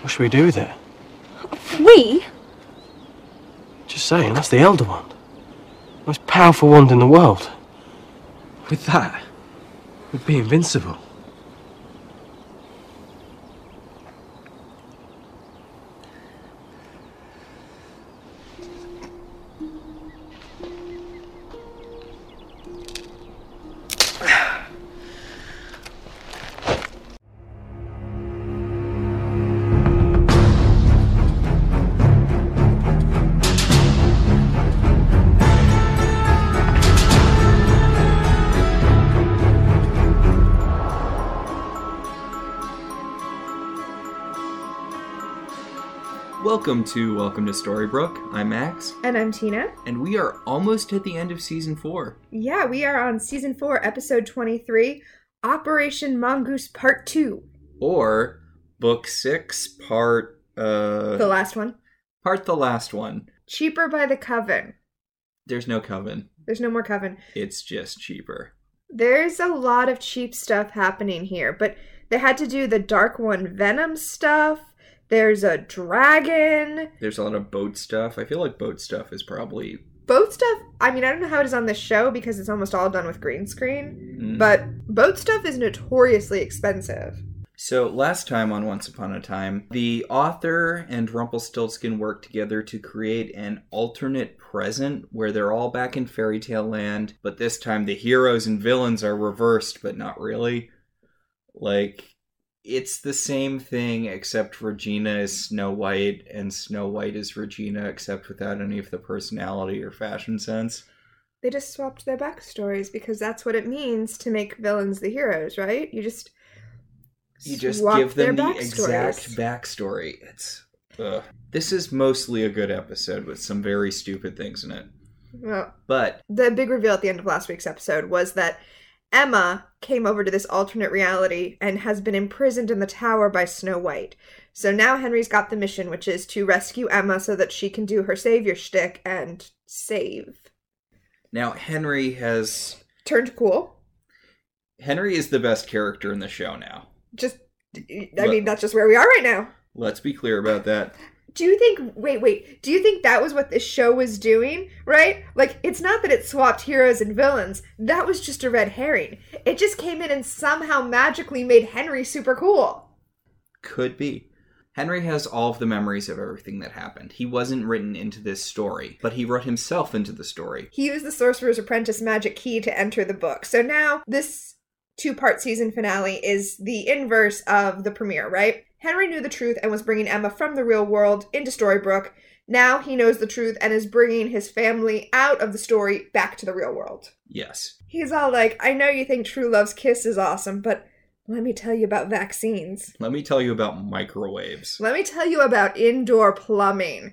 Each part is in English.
What should we do with it? We? Just saying, that's the Elder Wand. Most powerful wand in the world. With that, we'd be invincible. Welcome to Storybrooke. I'm Max. And I'm Tina. And we are almost at the end of Season 4. Yeah, we are on Season 4, Episode 23, Operation Mongoose Part 2. Or Book 6, Part... the last one. Part the last one. Cheaper by the Coven. There's no Coven. There's no more Coven. It's just cheaper. There's a lot of cheap stuff happening here, but they had to do the Dark One Venom stuff. There's a dragon. There's a lot of boat stuff. I feel like boat stuff is probably... Boat stuff? I mean, I don't know how it is on this show because it's almost all done with green screen. Mm. But boat stuff is notoriously expensive. So last time on Once Upon a Time, the author and Rumpelstiltskin worked together to create an alternate present where they're all back in fairy tale land. But this time the heroes and villains are reversed, but not really. Like... It's the same thing, except Regina is Snow White, and Snow White is Regina, except without any of the personality or fashion sense. They just swapped their backstories, because that's what it means to make villains the heroes, right? You just give them the exact backstory. This is mostly a good episode with some very stupid things in it. Well, but the big reveal at the end of last week's episode was that Emma came over to this alternate reality and has been imprisoned in the tower by Snow White. So now Henry's got the mission, which is to rescue Emma so that she can do her savior shtick and save. Now Henry has... turned cool. Henry is the best character in the show now. That's just where we are right now. Let's be clear about that. Do you think that was what this show was doing, right? Like, it's not that it swapped heroes and villains. That was just a red herring. It just came in and somehow magically made Henry super cool. Could be. Henry has all of the memories of everything that happened. He wasn't written into this story, but he wrote himself into the story. He used the Sorcerer's Apprentice magic key to enter the book. So now this two-part season finale is the inverse of the premiere, right? Henry knew the truth and was bringing Emma from the real world into Storybrooke. Now he knows the truth and is bringing his family out of the story back to the real world. Yes. He's all like, I know you think True Love's Kiss is awesome, but let me tell you about vaccines. Let me tell you about microwaves. Let me tell you about indoor plumbing.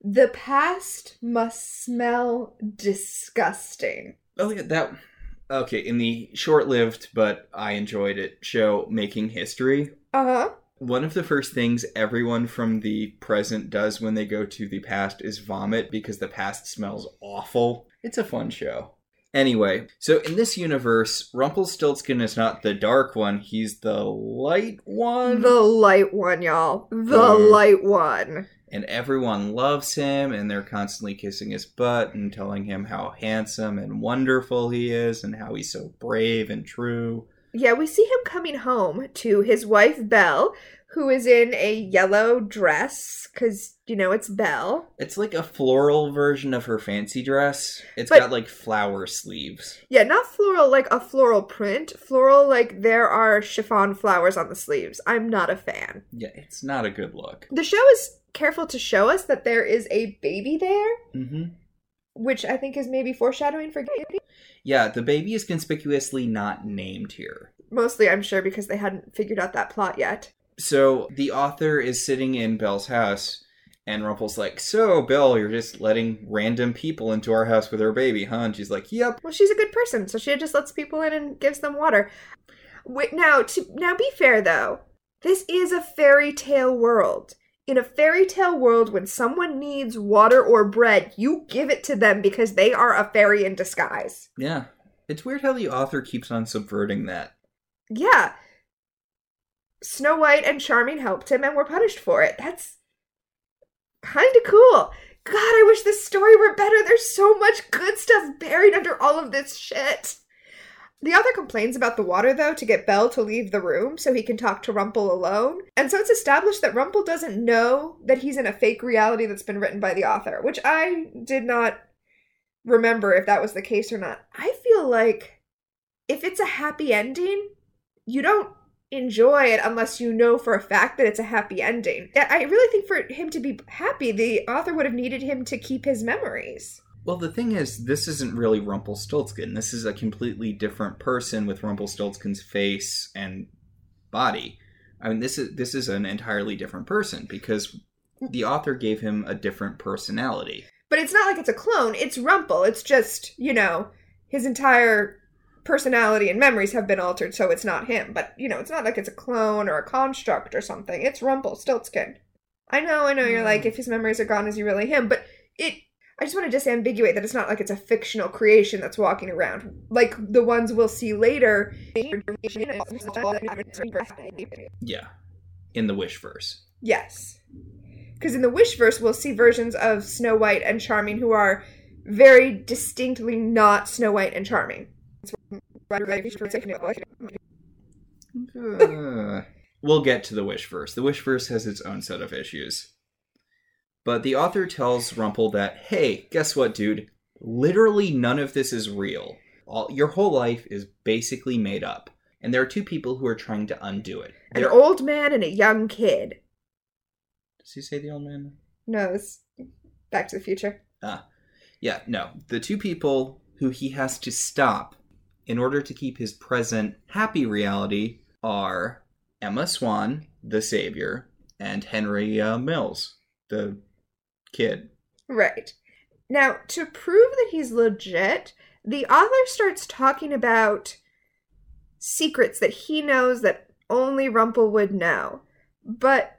The past must smell disgusting. Oh, yeah, that... Okay, in the short-lived, but I enjoyed it, show Making History. Uh-huh. One of the first things everyone from the present does when they go to the past is vomit because the past smells awful. It's a fun show. Anyway, so in this universe, Rumpelstiltskin is not the Dark One. He's the Light One. The Light One, y'all. Light One. And everyone loves him, and they're constantly kissing his butt and telling him how handsome and wonderful he is and how he's so brave and true. Yeah, we see him coming home to his wife, Belle, who is in a yellow dress, because, you know, it's Belle. It's like a floral version of her fancy dress. It's got, like, flower sleeves. Yeah, not floral, like a floral print. Floral, like, there are chiffon flowers on the sleeves. I'm not a fan. Yeah, it's not a good look. The show is careful to show us that there is a baby there. Mm-hmm. Which I think is maybe foreshadowing for Gaby. Yeah, the baby is conspicuously not named here. Mostly, I'm sure, because they hadn't figured out that plot yet. So the author is sitting in Belle's house, and Rumpel's like, so, Belle, you're just letting random people into our house with her baby, huh? And she's like, yep. Well, she's a good person, so she just lets people in and gives them water. Wait, now be fair, though. This is a fairy tale world. In a fairy tale world, when someone needs water or bread, you give it to them because they are a fairy in disguise. Yeah. It's weird how the author keeps on subverting that. Yeah. Snow White and Charming helped him and were punished for it. That's kind of cool. God, I wish this story were better. There's so much good stuff buried under all of this shit. The author complains about the water, though, to get Belle to leave the room so he can talk to Rumple alone. And so it's established that Rumple doesn't know that he's in a fake reality that's been written by the author, which I did not remember if that was the case or not. I feel like if it's a happy ending, you don't enjoy it unless you know for a fact that it's a happy ending. I really think for him to be happy, the author would have needed him to keep his memories. Well, the thing is, this isn't really Rumpelstiltskin. This is a completely different person with Rumpelstiltskin's face and body. I mean, this is an entirely different person because the author gave him a different personality. But it's not like it's a clone. It's Rumple. It's just, you know, his entire personality and memories have been altered, so it's not him. But, you know, it's not like it's a clone or a construct or something. It's Rumpelstiltskin. I know, you're like, if his memories are gone, is he really him? But I just want to disambiguate that it's not like it's a fictional creation that's walking around. Like the ones we'll see later. Yeah. In the Wishverse. Yes. Because in the Wishverse, we'll see versions of Snow White and Charming who are very distinctly not Snow White and Charming. We'll get to the Wishverse. The Wishverse has its own set of issues. But the author tells Rumple that, hey, guess what, dude? Literally none of this is real. Your whole life is basically made up. And there are two people who are trying to undo it. An old man and a young kid. Does he say the old man? No, it's Back to the Future. Yeah, no. The two people who he has to stop in order to keep his present happy reality are Emma Swan, the savior, and Henry Mills, the kid. Right. Now, to prove that he's legit, the author starts talking about secrets that he knows that only Rumple would know. But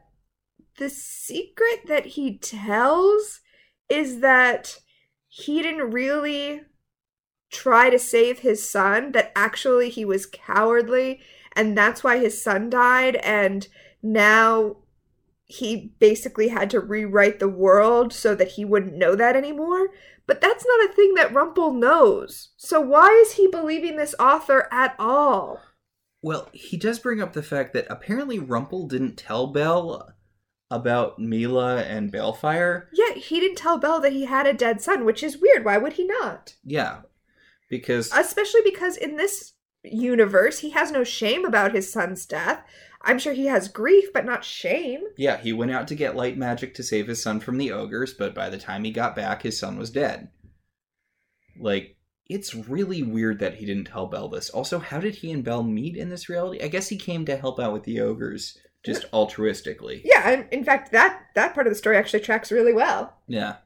the secret that he tells is that he didn't really try to save his son, that actually he was cowardly, and that's why his son died, and now he basically had to rewrite the world so that he wouldn't know that anymore. But that's not a thing that Rumple knows. So why is he believing this author at all? Well, he does bring up the fact that apparently Rumple didn't tell Belle about Milah and Baelfire. Yeah, he didn't tell Belle that he had a dead son, which is weird. Why would he not? Yeah, because... especially because in this universe, he has no shame about his son's death. I'm sure he has grief, but not shame. Yeah, he went out to get light magic to save his son from the ogres, but by the time he got back, his son was dead. Like, it's really weird that he didn't tell Belle this. Also, how did he and Belle meet in this reality? I guess he came to help out with the ogres, just altruistically. Yeah, in fact, that part of the story actually tracks really well. Yeah.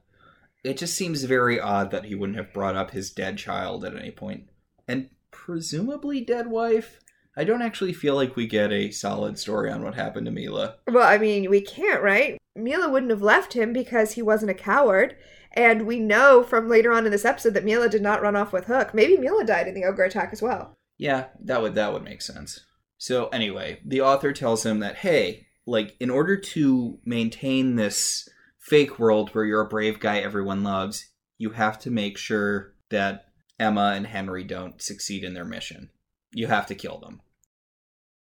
It just seems very odd that he wouldn't have brought up his dead child at any point. And presumably dead wife... I don't actually feel like we get a solid story on what happened to Milah. Well, I mean, we can't, right? Milah wouldn't have left him because he wasn't a coward. And we know from later on in this episode that Milah did not run off with Hook. Maybe Milah died in the ogre attack as well. Yeah, that would make sense. So anyway, the author tells him that, hey, like, in order to maintain this fake world where you're a brave guy everyone loves, you have to make sure that Emma and Henry don't succeed in their mission. You have to kill them.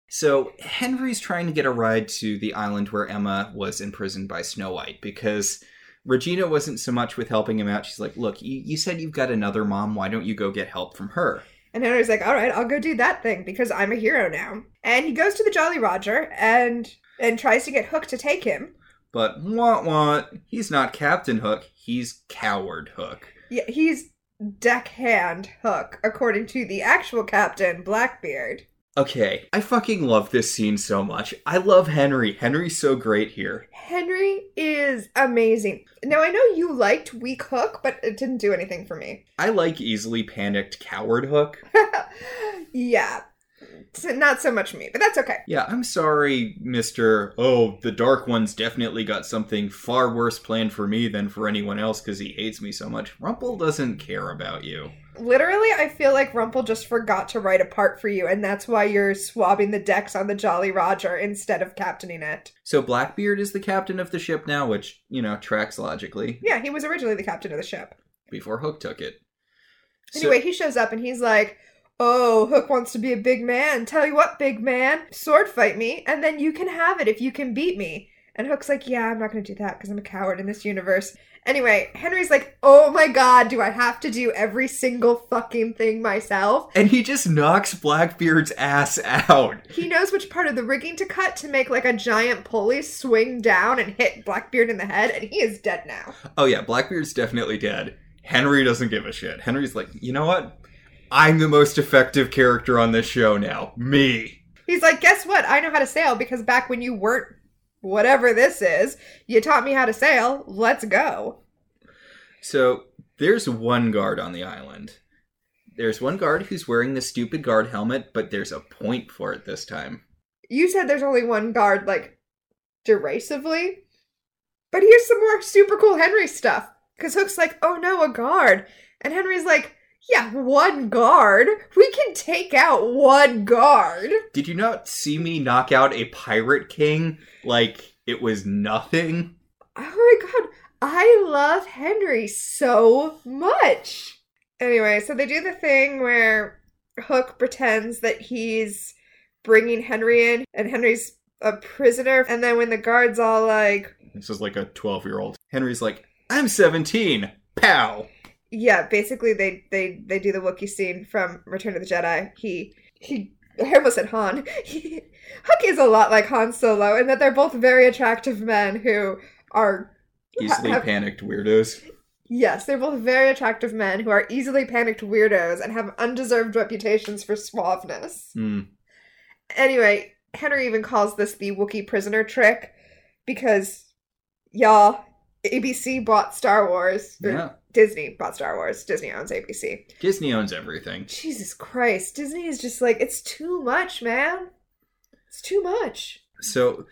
So Henry's trying to get a ride to the island where Emma was imprisoned by Snow White because Regina wasn't so much with helping him out. She's like, look, you said you've got another mom. Why don't you go get help from her? And Henry's like, all right, I'll go do that thing because I'm a hero now. And he goes to the Jolly Roger and tries to get Hook to take him. But he's not Captain Hook. He's Coward Hook. Yeah, he's deckhand Hook, according to the actual captain, Blackbeard. Okay, I fucking love this scene so much. I love Henry. Henry's so great here. Henry is amazing. Now, I know you liked weak Hook, but it didn't do anything for me. I like easily panicked coward Hook. Yeah. Not so much me, but that's okay. Yeah, I'm sorry, Mr. Oh, the Dark One's definitely got something far worse planned for me than for anyone else because he hates me so much. Rumple doesn't care about you. Literally, I feel like Rumpel just forgot to write a part for you, and that's why you're swabbing the decks on the Jolly Roger instead of captaining it. So Blackbeard is the captain of the ship now, which, you know, tracks logically. Yeah, he was originally the captain of the ship. Before Hook took it. Anyway, so he shows up and he's like, oh, Hook wants to be a big man. Tell you what, big man, sword fight me, and then you can have it if you can beat me. And Hook's like, yeah, I'm not going to do that because I'm a coward in this universe. Anyway, Henry's like, oh my god, do I have to do every single fucking thing myself? And he just knocks Blackbeard's ass out. He knows which part of the rigging to cut to make like a giant pulley swing down and hit Blackbeard in the head, and he is dead now. Oh yeah, Blackbeard's definitely dead. Henry doesn't give a shit. Henry's like, you know what? I'm the most effective character on this show now. Me. He's like, guess what? I know how to sail because back when you weren't whatever this is, you taught me how to sail. Let's go. So there's one guard on the island. There's one guard who's wearing the stupid guard helmet, but there's a point for it this time. You said there's only one guard, like, derisively. But here's some more super cool Henry stuff. Because Hook's like, oh no, a guard. And Henry's like, yeah, one guard. We can take out one guard. Did you not see me knock out a pirate king like it was nothing? Oh my god, I love Henry so much. Anyway, so they do the thing where Hook pretends that he's bringing Henry in, and Henry's a prisoner. And then when the guard's all like... This is like a 12-year-old. Henry's like, I'm 17. Pow. Yeah, basically they do the Wookiee scene from Return of the Jedi. I almost said Han. Hook is a lot like Han Solo in that they're both very attractive men who are... Easily panicked weirdos. Yes, they're both very attractive men who are easily panicked weirdos and have undeserved reputations for suaveness. Mm. Anyway, Henry even calls this the Wookiee prisoner trick because, y'all, ABC bought Star Wars. Yeah. Disney bought Star Wars. Disney owns ABC. Disney owns everything. Jesus Christ. Disney is just like, it's too much, man. It's too much. So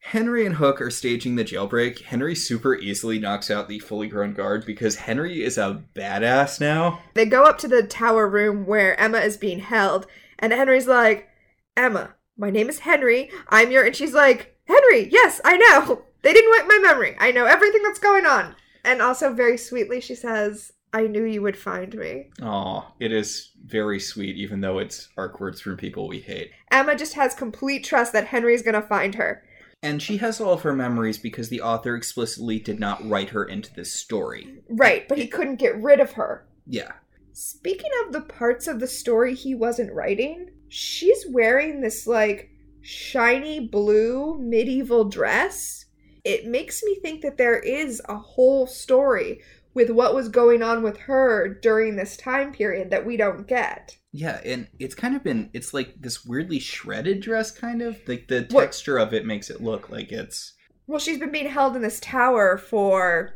Henry and Hook are staging the jailbreak. Henry super easily knocks out the fully grown guard because Henry is a badass now. They go up to the tower room where Emma is being held. And Henry's like, Emma, my name is Henry. I'm your... And she's like, Henry, yes, I know. They didn't wipe my memory. I know everything that's going on. And also, very sweetly, she says, I knew you would find me. Aw, it is very sweet, even though it's arc words from people we hate. Emma just has complete trust that Henry's gonna find her. And she has all of her memories because the author explicitly did not write her into this story. Right, but he couldn't get rid of her. Yeah. Speaking of the parts of the story he wasn't writing, she's wearing this, like, shiny blue medieval dress. It makes me think that there is a whole story with what was going on with her during this time period that we don't get. Yeah, and it's kind of been, it's like this weirdly shredded dress, kind of. Like the texture of it makes it look like it's... Well, she's been being held in this tower for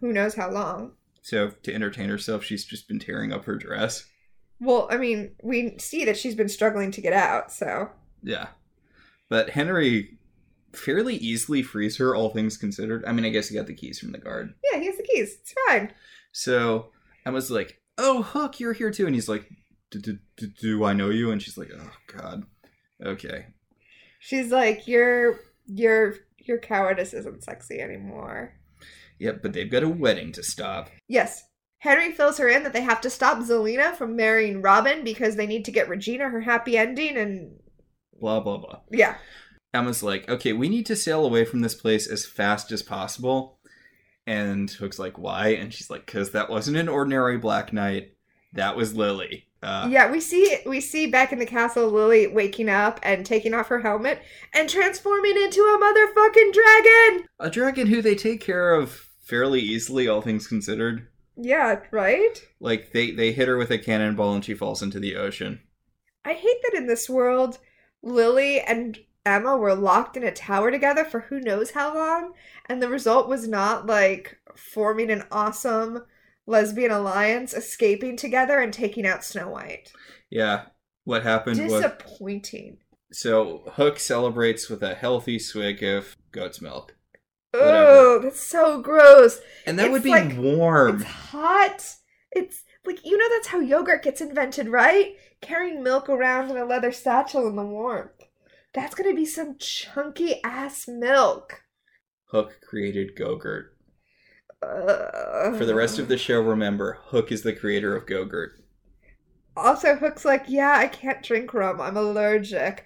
who knows how long. So to entertain herself, she's just been tearing up her dress. Well, I mean, we see that she's been struggling to get out, so... Yeah. But Henry... fairly easily frees her, all things considered. I mean, I guess he got the keys from the guard. Yeah, he has the keys. It's fine. So I was like, oh, Hook, you're here too. And he's like, do I know you? And she's like, oh, God. Okay. She's like, your cowardice isn't sexy anymore. Yep, but they've got a wedding to stop. Yes. Henry fills her in that they have to stop Zelena from marrying Robin because they need to get Regina her happy ending and... Blah, blah, blah. Yeah. Emma's like, okay, we need to sail away from this place as fast as possible. And Hook's like, why? And she's like, because that wasn't an ordinary Black Knight. That was Lily. Yeah, we see back in the castle Lily waking up and taking off her helmet and transforming into a motherfucking dragon! A dragon who they take care of fairly easily, all things considered. Yeah, right? Like, they hit her with a cannonball and she falls into the ocean. I hate that in this world, Lily and... Emma were locked in a tower together for who knows how long, and the result was not like forming an awesome lesbian alliance, escaping together and taking out Snow White. Yeah, what happened was disappointing. So Hook celebrates with a healthy swig of goat's milk. Oh, that's so gross. And that it's would be like, warm. It's hot. It's Like, you know that's how yogurt gets invented, right? Carrying milk around in a leather satchel in the warmth. That's gonna be some chunky-ass milk. Hook created Go-Gurt. For the rest of the show, remember, Hook is the creator of Go-Gurt. Also, Hook's like, yeah, I can't drink rum. I'm allergic.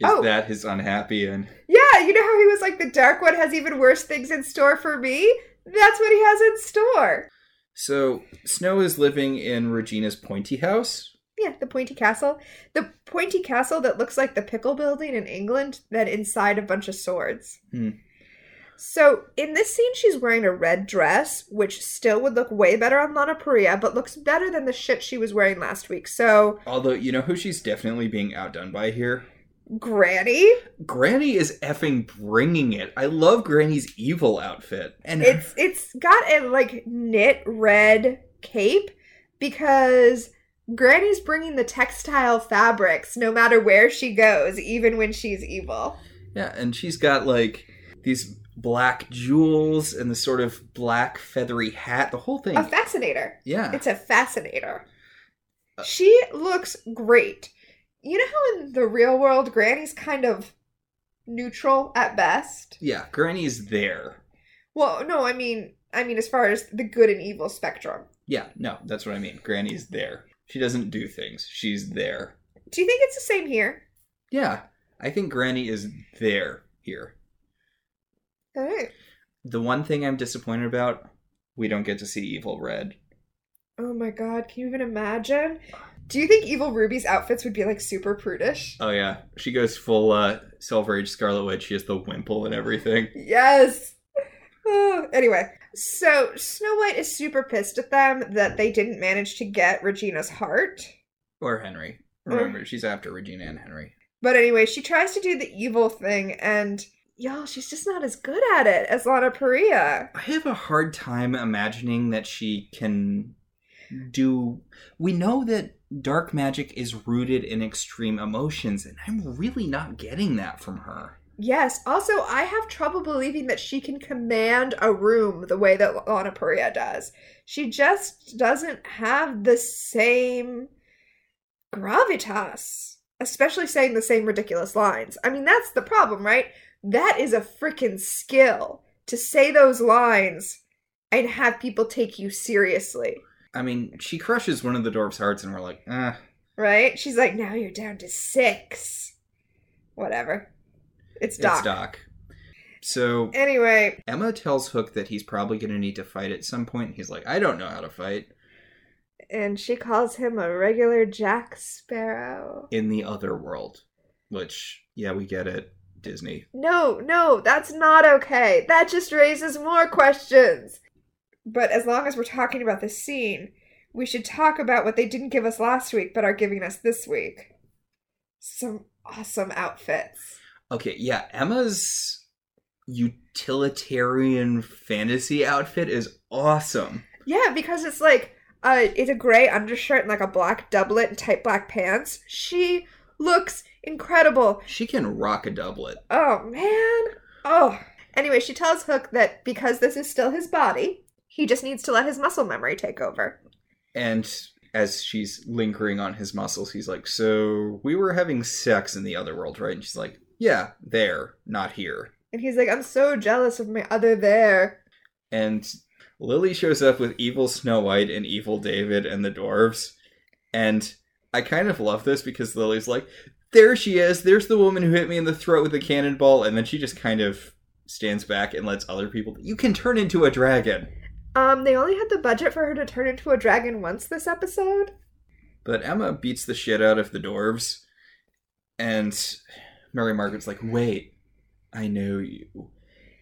Is that his unhappy end? Yeah, you know how he was like, the Dark One has even worse things in store for me? That's what he has in store. So, Snow is living in Regina's pointy house. Yeah, the pointy castle. The pointy castle that looks like the pickle building in England, that inside a bunch of swords. Hmm. So, in this scene, she's wearing a red dress, which still would look way better on Lana Perea, but looks better than the shit she was wearing last week, so... Although, you know who she's definitely being outdone by here? Granny? Granny is effing bringing it. I love Granny's evil outfit. And it's got a, like, knit red cape, because Granny's bringing the textile fabrics no matter where she goes, even when she's evil. Yeah, and she's got, like, these black jewels and the sort of black feathery hat, the whole thing. A fascinator. Yeah. It's a fascinator. She looks great. You know how in the real world, Granny's kind of neutral at best? Yeah, Granny's there. Well, no, I mean as far as the good and evil spectrum. Yeah, no, that's what I mean. Granny's there. She doesn't do things. She's there. Do you think it's the same here? Yeah, I think Granny is there here. All right. The one thing I'm disappointed about, we don't get to see Evil Red. Oh my god, can you even imagine? Do you think Evil Ruby's outfits would be, like, super prudish? Oh yeah, she goes full Silver Age Scarlet Witch. She has the wimple and everything. Yes! Anyway, so Snow White is super pissed at them that they didn't manage to get Regina's heart. Or Henry. Remember, she's after Regina and Henry. But anyway, she tries to do the evil thing, and... Y'all, she's just not as good at it as Lana Perea. I have a hard time imagining that she can do... We know that dark magic is rooted in extreme emotions, and I'm really not getting that from her. Yes. Also, I have trouble believing that she can command a room the way that Lana Perea does. She just doesn't have the same gravitas, especially saying the same ridiculous lines. I mean, that's the problem, right? That is a freaking skill, to say those lines and have people take you seriously. I mean, she crushes one of the dwarves' hearts and we're like, eh. Right? She's like, now you're down to 6. Whatever. It's Doc. So, anyway. Emma tells Hook that he's probably going to need to fight at some point. He's like, I don't know how to fight. And she calls him a regular Jack Sparrow. In the other world. Which, yeah, we get it. Disney. No, that's not okay. That just raises more questions. But as long as we're talking about this scene, we should talk about what they didn't give us last week but are giving us this week. Some awesome outfits. Okay, yeah, Emma's utilitarian fantasy outfit is awesome. Yeah, because it's like, it's a gray undershirt and like a black doublet and tight black pants. She looks incredible. She can rock a doublet. Oh, man. Oh. Anyway, she tells Hook that because this is still his body, he just needs to let his muscle memory take over. And as she's lingering on his muscles, he's like, so we were having sex in the other world, right? And she's like, yeah, there, not here. And he's like, I'm so jealous of my other there. And Lily shows up with evil Snow White and evil David and the dwarves. And I kind of love this because Lily's like, there she is, there's the woman who hit me in the throat with a cannonball, and then she just kind of stands back and lets other people... You can turn into a dragon! They only had the budget for her to turn into a dragon once this episode. But Emma beats the shit out of the dwarves, and Mary Margaret's like, wait, I know you.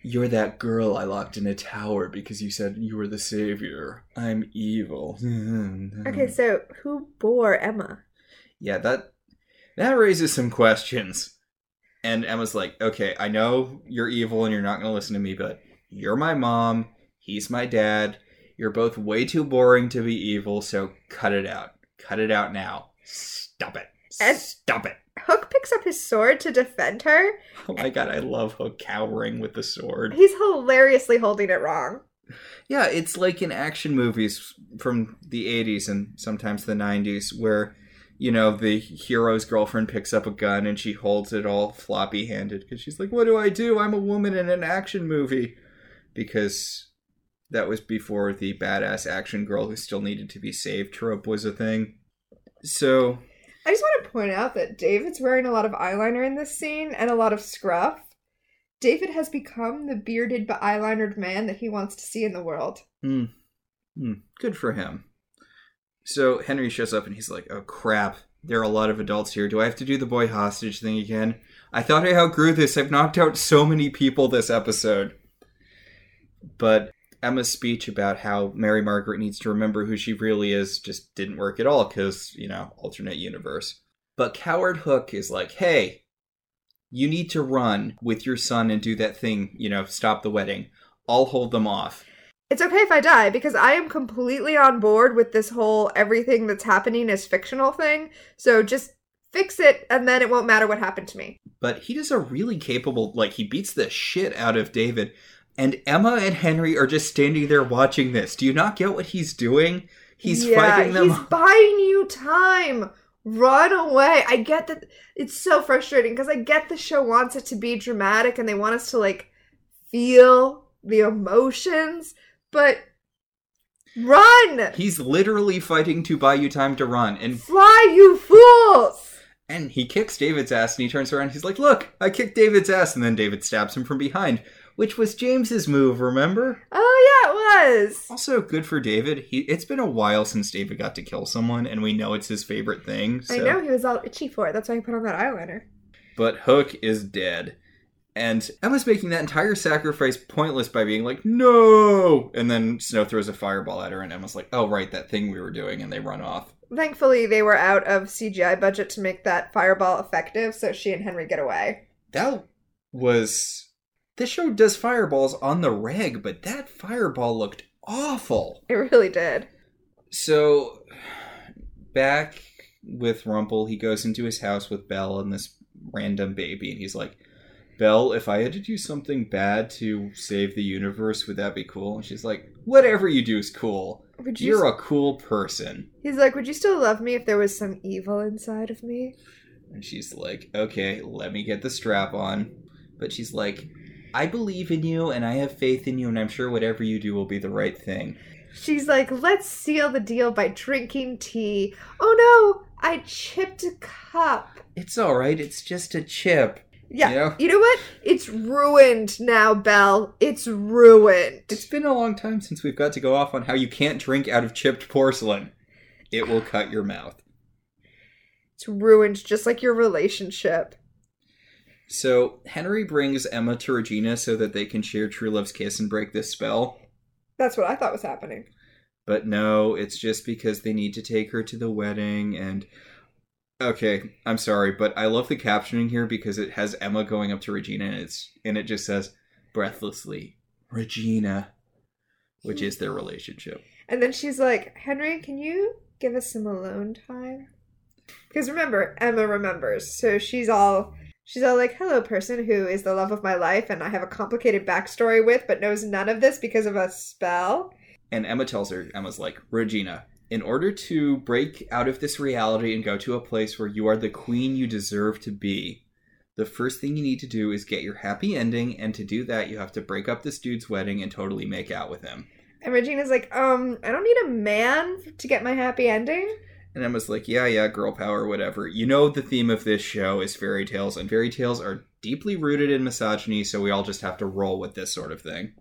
You're that girl I locked in a tower because you said you were the savior. I'm evil. Okay, so who bore Emma? Yeah, that raises some questions. And Emma's like, okay, I know you're evil and you're not going to listen to me, but you're my mom. He's my dad. You're both way too boring to be evil, so cut it out. Cut it out now. Stop it. Stop it. Hook picks up his sword to defend her. Oh my god, I love Hook cowering with the sword. He's hilariously holding it wrong. Yeah, it's like in action movies from the 80s and sometimes the 90s where, you know, the hero's girlfriend picks up a gun and she holds it all floppy-handed because she's like, what do? I'm a woman in an action movie. Because that was before the badass action girl who still needed to be saved trope was a thing. So I just want to point out that David's wearing a lot of eyeliner in this scene and a lot of scruff. David has become the bearded but eyelinered man that he wants to see in the world. Good for him. So Henry shows up and he's like, oh crap, there are a lot of adults here. Do I have to do the boy hostage thing again? I thought I outgrew this. I've knocked out so many people this episode. But Emma's speech about how Mary Margaret needs to remember who she really is just didn't work at all because, you know, alternate universe. But Coward Hook is like, hey, you need to run with your son and do that thing, you know, stop the wedding. I'll hold them off. It's okay if I die, because I am completely on board with this whole everything that's happening is fictional thing. So just fix it, and then it won't matter what happened to me. But he does a really capable, like, he beats the shit out of David. And Emma and Henry are just standing there watching this. Do you not get what he's doing? He's fighting them. He's buying you time. Run away. I get that. It's so frustrating because I get the show wants it to be dramatic and they want us to, like, feel the emotions, but run! He's literally fighting to buy you time to run. And fly, you fools! And he kicks David's ass and he turns around and he's like, look, I kicked David's ass. And then David stabs him from behind, which was James's move, remember? Oh, yeah, it was. Also, good for David. It's been a while since David got to kill someone, and we know it's his favorite thing. So. I know, he was all itchy for it. That's why he put on that eyeliner. But Hook is dead. And Emma's making that entire sacrifice pointless by being like, no! And then Snow throws a fireball at her, and Emma's like, oh, right, that thing we were doing, and they run off. Thankfully, they were out of CGI budget to make that fireball effective, so she and Henry get away. That was... This show does fireballs on the reg, but that fireball looked awful. It really did. So, back with Rumple, he goes into his house with Belle and this random baby, and he's like, Belle, if I had to do something bad to save the universe, would that be cool? And she's like, whatever you do is cool. You're a cool person. He's like, would you still love me if there was some evil inside of me? And she's like, okay, let me get the strap on. But she's like, I believe in you, and I have faith in you, and I'm sure whatever you do will be the right thing. She's like, let's seal the deal by drinking tea. Oh no, I chipped a cup. It's all right, it's just a chip. Yeah, you know what? It's ruined now, Belle. It's ruined. It's been a long time since we've got to go off on how you can't drink out of chipped porcelain. It will cut your mouth. It's ruined, just like your relationship. So, Henry brings Emma to Regina so that they can share True Love's kiss and break this spell. That's what I thought was happening. But no, it's just because they need to take her to the wedding and... Okay, I'm sorry, but I love the captioning here because it has Emma going up to Regina and it just says, breathlessly, Regina, which is their relationship. And then she's like, Henry, can you give us some alone time? Because remember, Emma remembers, so she's all like, hello, person who is the love of my life and I have a complicated backstory with, but knows none of this because of a spell. And Emma tells her, Emma's like, Regina, in order to break out of this reality and go to a place where you are the queen you deserve to be, the first thing you need to do is get your happy ending, and to do that, you have to break up this dude's wedding and totally make out with him. And Regina's like, I don't need a man to get my happy ending. And Emma's like, yeah, girl power, whatever. You know the theme of this show is fairy tales, and fairy tales are deeply rooted in misogyny, so we all just have to roll with this sort of thing.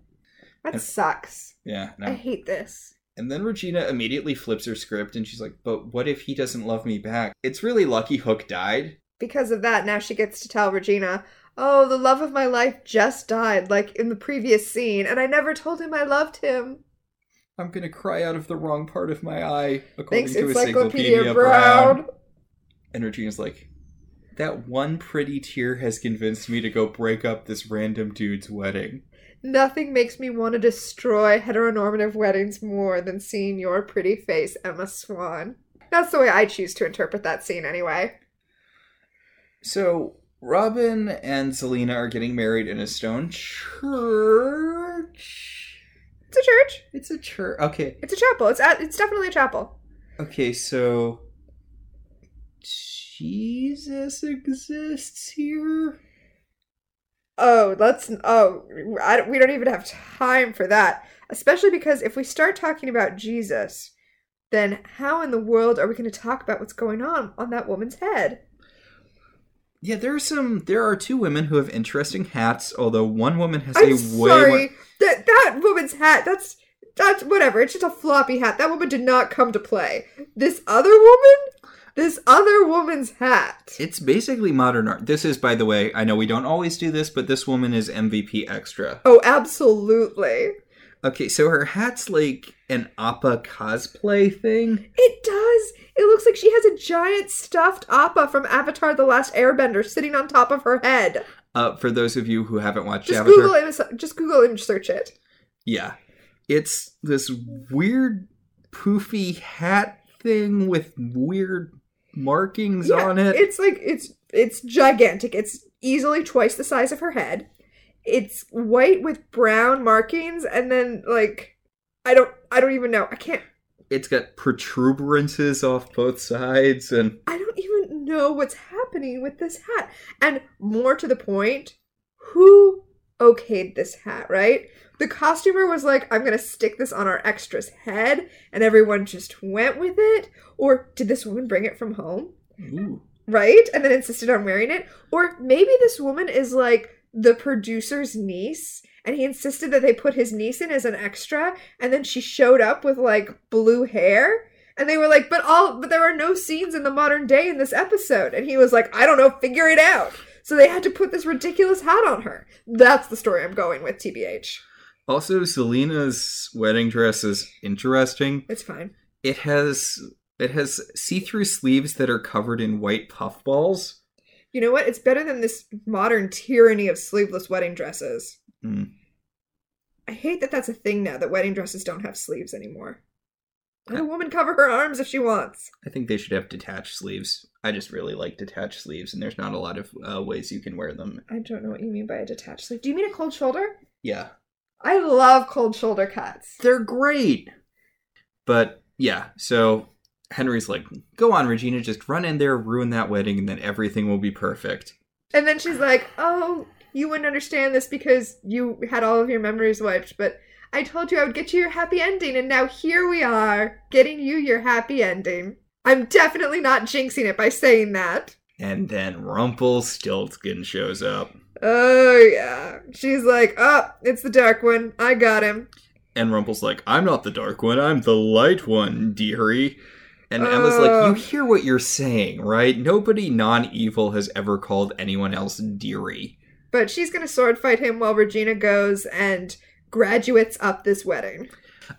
That sucks. Yeah. No. I hate this. And then Regina immediately flips her script, and she's like, but what if he doesn't love me back? It's really lucky Hook died. Because of that, now she gets to tell Regina, oh, the love of my life just died, like in the previous scene, and I never told him I loved him. I'm going to cry out of the wrong part of my eye, according to Encyclopedia Brown. And Regina's like, that one pretty tear has convinced me to go break up this random dude's wedding. Nothing makes me want to destroy heteronormative weddings more than seeing your pretty face, Emma Swan. That's the way I choose to interpret that scene anyway. So, Robin and Zelena are getting married in a stone church... It's a church. It's a church. Okay. It's a chapel. It's definitely a chapel. Okay, so Jesus exists here? We don't even have time for that. Especially because if we start talking about Jesus, then how in the world are we going to talk about what's going on that woman's head? Yeah, there are two women who have interesting hats, although one woman has that woman's hat, that's whatever, it's just a floppy hat. That woman did not come to play. This other woman's hat. It's basically modern art. This is, by the way, I know we don't always do this, but this woman is MVP extra. Oh, absolutely. Okay, so her hat's like an Appa cosplay thing. It does. It looks like she has a giant stuffed Appa from Avatar The Last Airbender sitting on top of her head. For those of you who haven't watched Avatar. Just Google image search it. Yeah. It's this weird poofy hat thing with weird markings on it. It's like it's gigantic. It's easily twice the size of her head. It's white with brown markings, and then like I don't even know. I can't. It's got protuberances off both sides, and I don't even know what's happening with this hat. And more to the point, who okayed this hat, right? The costumer was like, I'm going to stick this on our extra's head, and everyone just went with it? Or did this woman bring it from home? Ooh. Right? And then insisted on wearing it? Or maybe this woman is like the producer's niece, and he insisted that they put his niece in as an extra, and then she showed up with like blue hair, and they were like, but there are no scenes in the modern day in this episode. And he was like, I don't know, figure it out. So they had to put this ridiculous hat on her. That's the story I'm going with, TBH. Also, Selena's wedding dress is interesting. It's fine. It has see-through sleeves that are covered in white puffballs. You know what? It's better than this modern tyranny of sleeveless wedding dresses. Mm. I hate that that's a thing now, that wedding dresses don't have sleeves anymore. Let a woman cover her arms if she wants. I think they should have detached sleeves. I just really like detached sleeves, and there's not a lot of ways you can wear them. I don't know what you mean by a detached sleeve. Do you mean a cold shoulder? Yeah. I love cold shoulder cuts. They're great. But yeah, so Henry's like, go on, Regina, just run in there, ruin that wedding, and then everything will be perfect. And then she's like, oh, you wouldn't understand this because you had all of your memories wiped, but I told you I would get you your happy ending, and now here we are, getting you your happy ending. I'm definitely not jinxing it by saying that. And then Rumpelstiltskin shows up. Oh, yeah. She's like, oh, it's the Dark One. I got him. And Rumpel's like, I'm not the Dark One. I'm the Light One, dearie. And Emma's like, you hear what you're saying, right? Nobody non-evil has ever called anyone else dearie. But she's going to sword fight him while Regina goes and graduates up this wedding.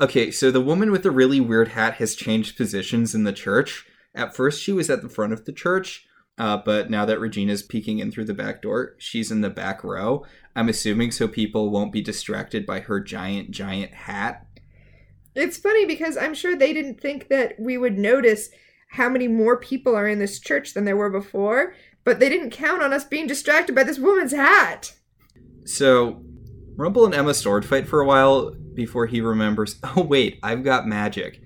Okay, so the woman with the really weird hat has changed positions in the church. At first, she was at the front of the church. But now that Regina's peeking in through the back door, she's in the back row. I'm assuming so people won't be distracted by her giant, giant hat. It's funny because I'm sure they didn't think that we would notice how many more people are in this church than there were before. But they didn't count on us being distracted by this woman's hat. So Rumple and Emma sword fight for a while before he remembers, oh, wait, I've got magic.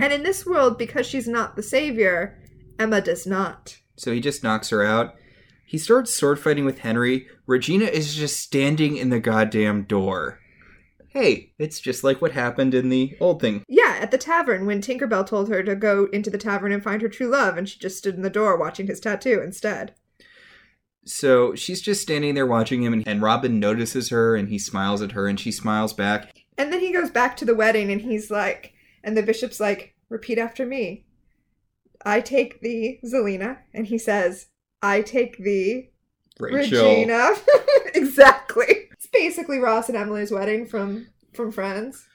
And in this world, because she's not the savior, Emma does not. So he just knocks her out. He starts sword fighting with Henry. Regina is just standing in the goddamn door. Hey, it's just like what happened in the old thing. Yeah, at the tavern when Tinkerbell told her to go into the tavern and find her true love, and she just stood in the door watching his tattoo instead. So she's just standing there watching him, and Robin notices her, and he smiles at her, and she smiles back. And then he goes back to the wedding, and he's like, and the bishop's like, repeat after me. I take thee, Zelena, and he says, I take thee, Rachel. Regina. Exactly. It's basically Ross and Emily's wedding from Friends.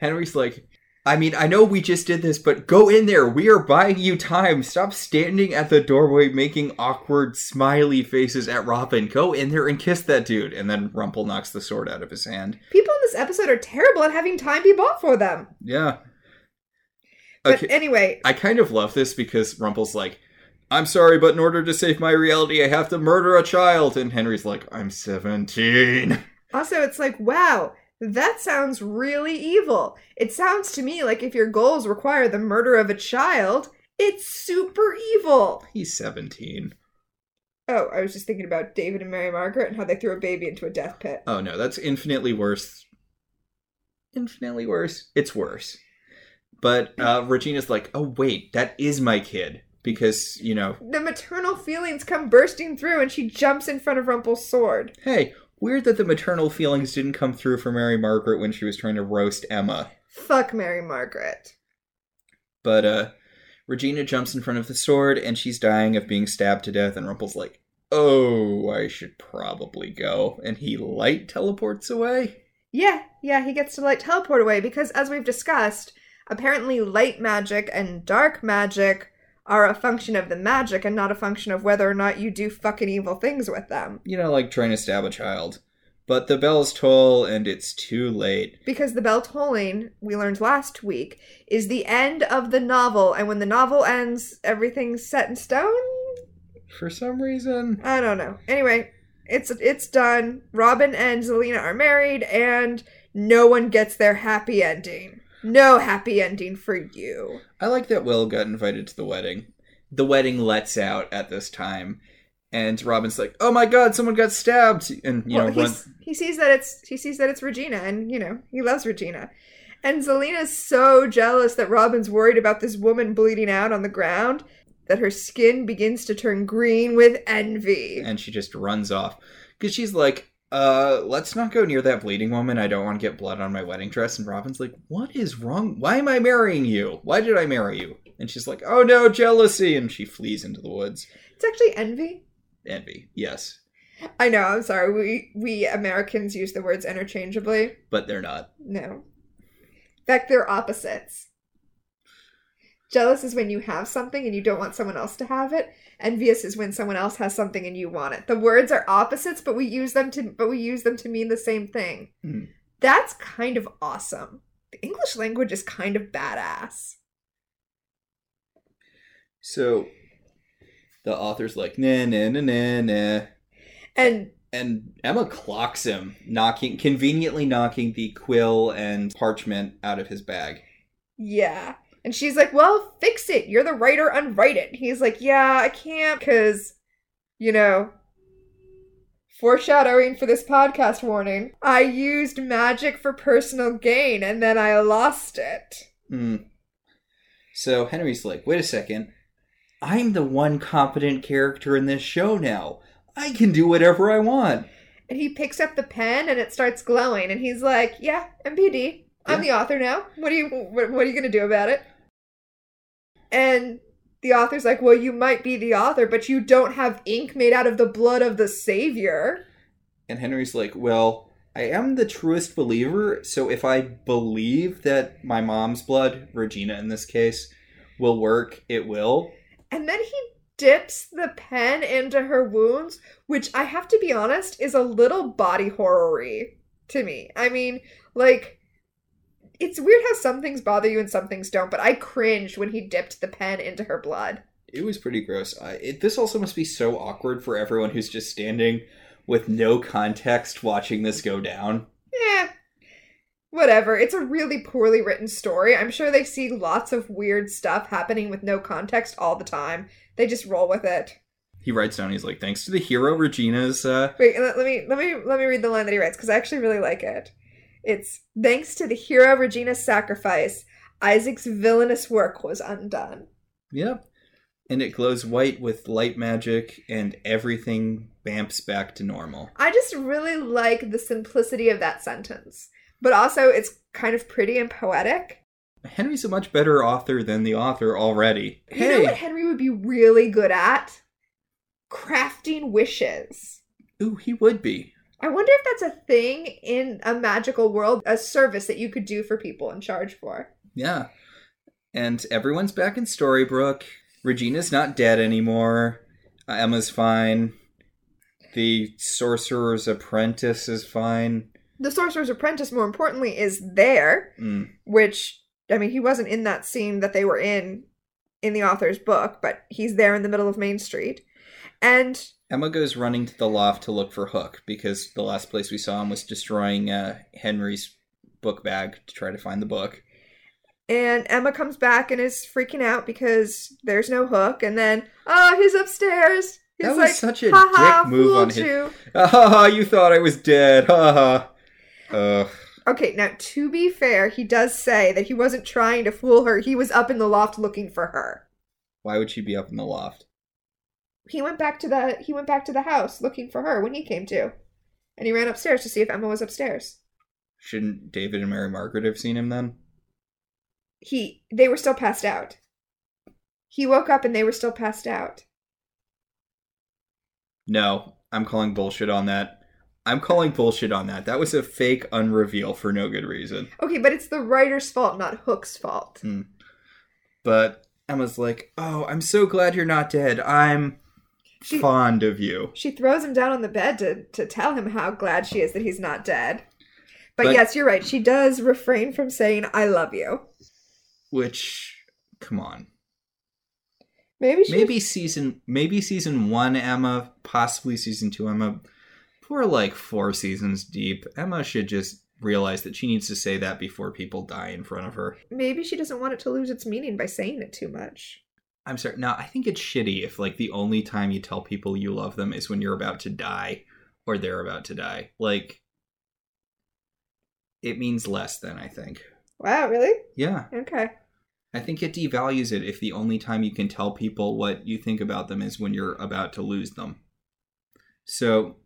Henry's like, I mean, I know we just did this, but go in there. We are buying you time. Stop standing at the doorway making awkward smiley faces at Robin. Go in there and kiss that dude. And then Rumple knocks the sword out of his hand. People in this episode are terrible at having time be bought for them. Yeah. Okay. But anyway, I kind of love this because Rumple's like, I'm sorry, but in order to save my reality, I have to murder a child. And Henry's like, I'm 17. Also, it's like, wow, That sounds really evil. It sounds to me like if your goals require the murder of a child, it's super evil. He's 17. Oh, I was just thinking about David and Mary Margaret and how they threw a baby into a death pit. Oh no, that's infinitely worse. Infinitely worse. It's worse. But Regina's like, oh wait, that is my kid. Because, you know... The maternal feelings come bursting through and she jumps in front of Rumpel's sword. Hey, weird that the maternal feelings didn't come through for Mary Margaret when she was trying to roast Emma. Fuck Mary Margaret. But Regina jumps in front of the sword and she's dying of being stabbed to death and Rumpel's like, oh, I should probably go. And he light teleports away? Yeah, he gets to light teleport away because as we've discussed, apparently light magic and dark magic are a function of the magic and not a function of whether or not you do fucking evil things with them. You know, like trying to stab a child. But the bells toll and it's too late. Because the bell tolling, we learned last week, is the end of the novel. And when the novel ends, everything's set in stone? For some reason. I don't know. Anyway, it's done. Robin and Zelena are married and no one gets their happy ending. No happy ending for you. I like that Will got invited to the wedding. The wedding lets out at this time. And Robin's like, oh my god, someone got stabbed. And, you know, he sees that it's Regina. And, you know, he loves Regina. And Zelena's so jealous that Robin's worried about this woman bleeding out on the ground that her skin begins to turn green with envy. And she just runs off. Because she's like... let's not go near that bleeding woman. I don't want to get blood on my wedding dress. And Robin's like, what is wrong? Why am I marrying you? Why did I marry you? And she's like, oh no, jealousy. And she flees into the woods. It's actually envy. Envy, yes. I know, I'm sorry. We Americans use the words interchangeably. But they're not. No. In fact, they're opposites. Jealous is when you have something and you don't want someone else to have it. Envious is when someone else has something and you want it. The words are opposites, but we use them to mean the same thing. Mm. That's kind of awesome. The English language is kind of badass. So the author's like, nah. And Emma clocks him, conveniently knocking the quill and parchment out of his bag. Yeah. And she's like, well, fix it. You're the writer, unwrite it. He's like, yeah, I can't because, you know, foreshadowing for this podcast warning, I used magic for personal gain and then I lost it. Mm. So Henry's like, wait a second. I'm the one competent character in this show now. I can do whatever I want. And he picks up the pen and it starts glowing. And he's like, yeah, MPD. I'm the author now. What are you going to do about it? And the author's like, well, you might be the author, but you don't have ink made out of the blood of the savior. And Henry's like, well, I am the truest believer. So if I believe that my mom's blood, Regina in this case, will work, it will. And then he dips the pen into her wounds, which I have to be honest, is a little body horror-y to me. I mean, like... It's weird how some things bother you and some things don't, but I cringed when he dipped the pen into her blood. It was pretty gross. This also must be so awkward for everyone who's just standing with no context watching this go down. Yeah, whatever. It's a really poorly written story. I'm sure they see lots of weird stuff happening with no context all the time. They just roll with it. He writes down, he's like, thanks to the hero, Regina's... Wait, let me read the line that he writes, because I actually really like it. It's, thanks to the hero Regina's sacrifice, Isaac's villainous work was undone. Yep. And it glows white with light magic and everything bamps back to normal. I just really like the simplicity of that sentence. But also, it's kind of pretty and poetic. Henry's a much better author than the author already. You know what Henry would be really good at? Crafting wishes. Ooh, he would be. I wonder if that's a thing in a magical world, a service that you could do for people and charge for. Yeah. And everyone's back in Storybrooke. Regina's not dead anymore. Emma's fine. The Sorcerer's Apprentice is fine. The Sorcerer's Apprentice, more importantly, is there. Mm. Which, I mean, he wasn't in that scene that they were in the author's book, but he's there in the middle of Main Street. And Emma goes running to the loft to look for Hook, because the last place we saw him was destroying Henry's book bag to try to find the book. And Emma comes back and is freaking out because there's no Hook. And then, oh, he's upstairs. He's that was like, such a dick move on him. Ha, you thought I was dead. Ha ha. Okay, now, to be fair, he does say that he wasn't trying to fool her. He was up in the loft looking for her. Why would she be up in the loft? He went back to the house looking for her when he came to. And he ran upstairs to see if Emma was upstairs. Shouldn't David and Mary Margaret have seen him then? They were still passed out. He woke up and they were still passed out. No, I'm calling bullshit on that. I'm calling bullshit on that. That was a fake unreveal for no good reason. Okay, but it's the writer's fault, not Hook's fault. Mm. But Emma's like, oh, I'm so glad you're not dead. She's fond of you. She throws him down on the bed to tell him how glad she is that he's not dead. But yes, you're right. She does refrain from saying, I love you. Which, come on. Maybe season one Emma, possibly season two Emma. We're like 4 seasons deep. Emma should just realize that she needs to say that before people die in front of her. Maybe she doesn't want it to lose its meaning by saying it too much. I'm sorry. No, I think it's shitty if like the only time you tell people you love them is when you're about to die or they're about to die. Like, it means less then, I think. Wow, really? Yeah. Okay. I think it devalues it if the only time you can tell people what you think about them is when you're about to lose them. So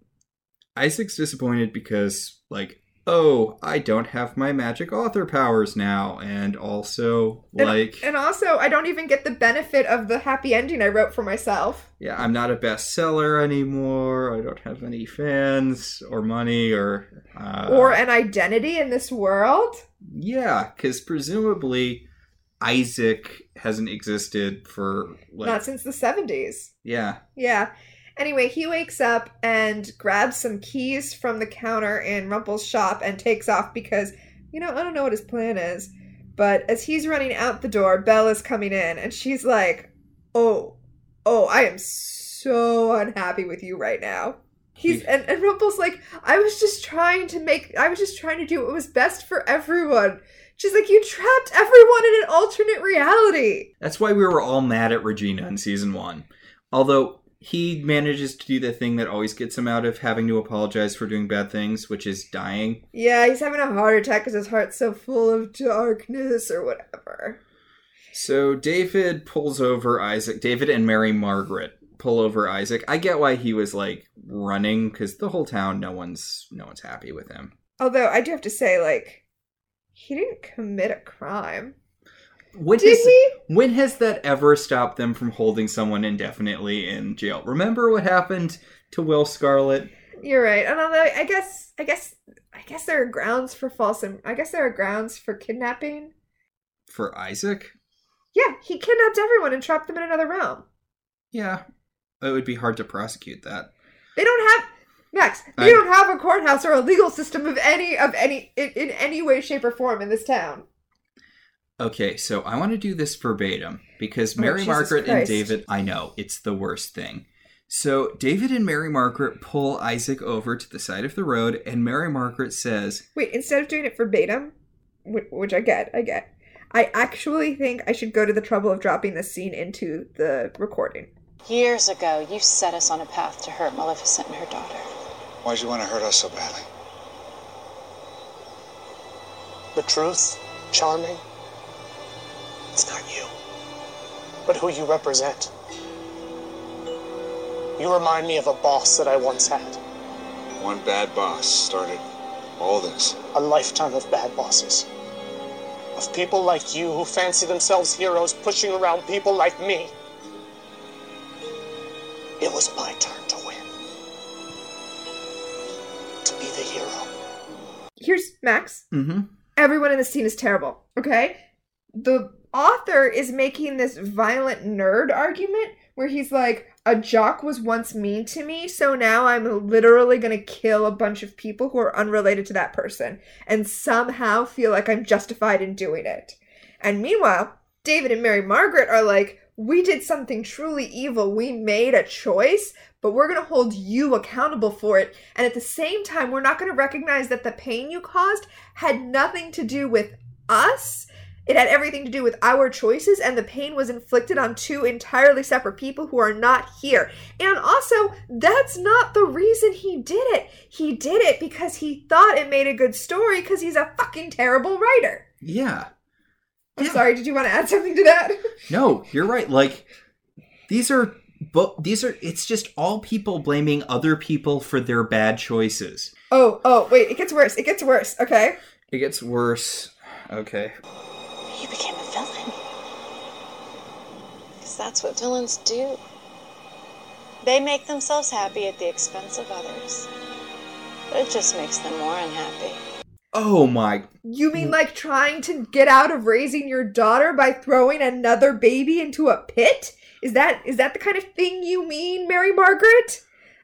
Isaac's disappointed because, like, oh, I don't have my magic author powers now. And also, like... And also, I don't even get the benefit of the happy ending I wrote for myself. Yeah, I'm not a bestseller anymore. I don't have any fans or money or an identity in this world. Yeah, because presumably Isaac hasn't existed for... like, not since the 70s. Yeah. Yeah. Anyway, he wakes up and grabs some keys from the counter in Rumpel's shop and takes off because, you know, I don't know what his plan is. But as he's running out the door, Belle is coming in and she's like, oh, I am so unhappy with you right now. And Rumpel's like, I was just trying to do what was best for everyone. She's like, you trapped everyone in an alternate reality. That's why we were all mad at Regina in season 1. Although... he manages to do the thing that always gets him out of having to apologize for doing bad things, which is dying. Yeah, he's having a heart attack because his heart's so full of darkness or whatever. So David pulls over Isaac. David and Mary Margaret pull over Isaac. I get why he was, like, running, because the whole town, no one's happy with him. Although, I do have to say, like, he didn't commit a crime. When has that ever stopped them from holding someone indefinitely in jail? Remember what happened to Will Scarlet? You're right. And although I guess there are grounds for kidnapping. For Isaac? Yeah, he kidnapped everyone and trapped them in another realm. Yeah. It would be hard to prosecute that. They don't have a courthouse or a legal system in any way, shape, or form in this town. Okay, so I want to do this verbatim, because Mary Margaret and David, I know, it's the worst thing. So David and Mary Margaret pull Isaac over to the side of the road, and Mary Margaret says... Wait, instead of doing it verbatim, which I get. I actually think I should go to the trouble of dropping this scene into the recording. Years ago, you set us on a path to hurt Maleficent and her daughter. Why'd you want to hurt us so badly? The truth, Charming... it's not you, but who you represent. You remind me of a boss that I once had. One bad boss started all this. A lifetime of bad bosses. Of people like you who fancy themselves heroes pushing around people like me. It was my turn to win. To be the hero. Here's Max. Mm-hmm. Everyone in this scene is terrible, okay? The author is making this violent nerd argument where he's like, a jock was once mean to me, so now I'm literally going to kill a bunch of people who are unrelated to that person and somehow feel like I'm justified in doing it. And meanwhile, David and Mary Margaret are like, we did something truly evil. We made a choice, but we're going to hold you accountable for it. And at the same time, we're not going to recognize that the pain you caused had nothing to do with us. It had everything to do with our choices, and the pain was inflicted on two entirely separate people who are not here. And also, that's not the reason he did it. He did it because he thought it made a good story because he's a fucking terrible writer. Yeah. I'm sorry, did you want to add something to that? No, you're right. Like, it's just all people blaming other people for their bad choices. Oh, wait, it gets worse, okay? It gets worse, okay. You became a villain. Because that's what villains do. They make themselves happy at the expense of others. But it just makes them more unhappy. Oh my... You mean like trying to get out of raising your daughter by throwing another baby into a pit? Is that the kind of thing you mean, Mary Margaret?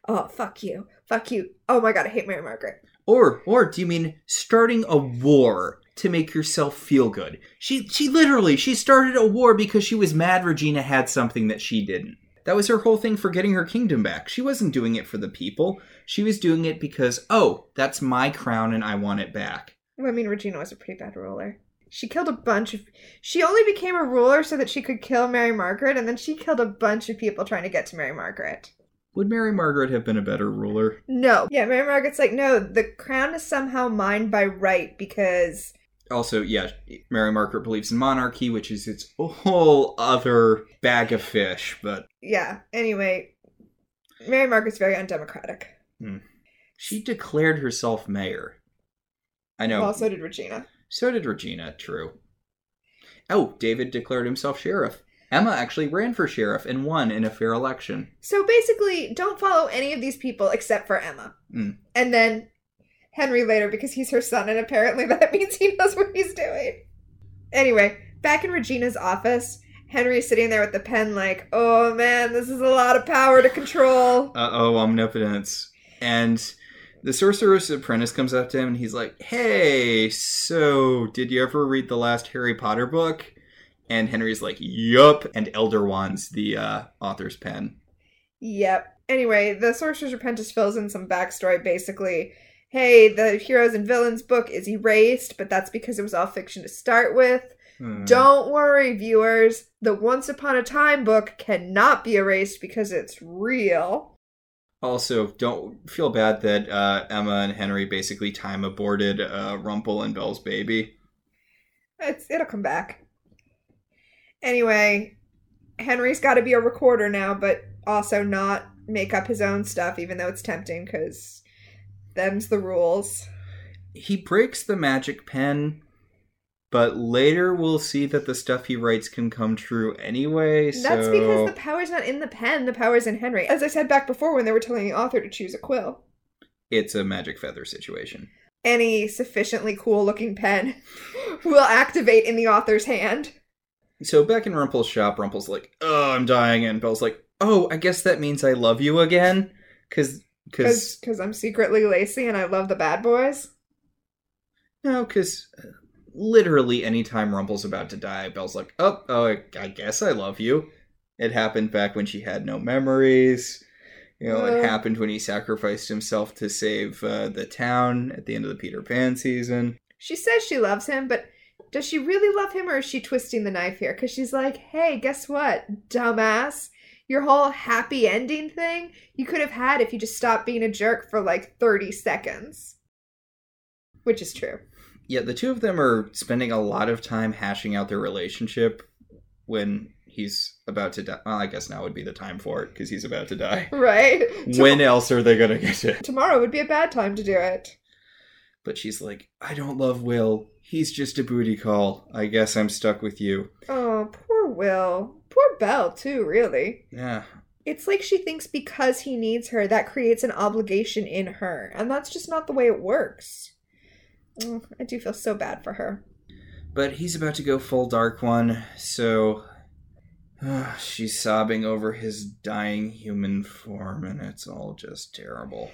Oh, fuck you. Fuck you. Oh my god, I hate Mary Margaret. Or do you mean starting a war to make yourself feel good? She started a war because she was mad Regina had something that she didn't. That was her whole thing for getting her kingdom back. She wasn't doing it for the people. She was doing it because, oh, that's my crown and I want it back. Well, I mean, Regina was a pretty bad ruler. She killed a bunch of... She only became a ruler so that she could kill Mary Margaret, and then she killed a bunch of people trying to get to Mary Margaret. Would Mary Margaret have been a better ruler? No. Yeah, Mary Margaret's like, no, the crown is somehow mine by right because... Also, yeah, Mary Margaret believes in monarchy, which is its whole other bag of fish, but... Yeah, anyway, Mary Margaret's very undemocratic. She declared herself mayor. I know. Well, so did Regina. True. Oh, David declared himself sheriff. Emma actually ran for sheriff and won in a fair election. So basically, don't follow any of these people except for Emma. And then... Henry later because he's her son and apparently that means he knows what he's doing. Anyway, back in Regina's office, Henry's sitting there with the pen like, oh man, this is a lot of power to control. Uh-oh, omnipotence. And the Sorcerer's Apprentice comes up to him and he's like, hey, so did you ever read the last Harry Potter book? And Henry's like, yup. And Elder Wand's the author's pen. Yep. Anyway, the Sorcerer's Apprentice fills in some backstory basically. Hey, the Heroes and Villains book is erased, but that's because it was all fiction to start with. Don't worry, viewers. The Once Upon a Time book cannot be erased because it's real. Also, don't feel bad that Emma and Henry basically time-aborted Rumple and Belle's baby. It'll come back. Anyway, Henry's got to be a recorder now, but also not make up his own stuff, even though it's tempting, because... Them's the rules. He breaks the magic pen, but later we'll see that the stuff he writes can come true anyway, so... That's because the power's not in the pen, the power's in Henry. As I said back before when they were telling the author to choose a quill. It's a magic feather situation. Any sufficiently cool-looking pen will activate in the author's hand. So back in Rumple's shop, Rumple's like, oh, I'm dying, and Belle's like, oh, I guess that means I love you again, because I'm secretly Lacey and I love the bad boys? No, because literally any time Rumple's about to die, Belle's like, oh, I guess I love you. It happened back when she had no memories. You know, it happened when he sacrificed himself to save the town at the end of the Peter Pan season. She says she loves him, but does she really love him or is she twisting the knife here? Because she's like, hey, guess what, dumbass? Your whole happy ending thing you could have had if you just stopped being a jerk for like 30 seconds. Which is true. Yeah, the two of them are spending a lot of time hashing out their relationship when he's about to die. Well, I guess now would be the time for it because he's about to die. Right. When else are they going to get it? Tomorrow would be a bad time to do it. But she's like, I don't love Will. He's just a booty call. I guess I'm stuck with you. Oh, poor Will. Poor Belle, too, really. Yeah. It's like she thinks because he needs her, that creates an obligation in her. And that's just not the way it works. Oh, I do feel so bad for her. But he's about to go full Dark One, so... she's sobbing over his dying human form, and it's all just terrible.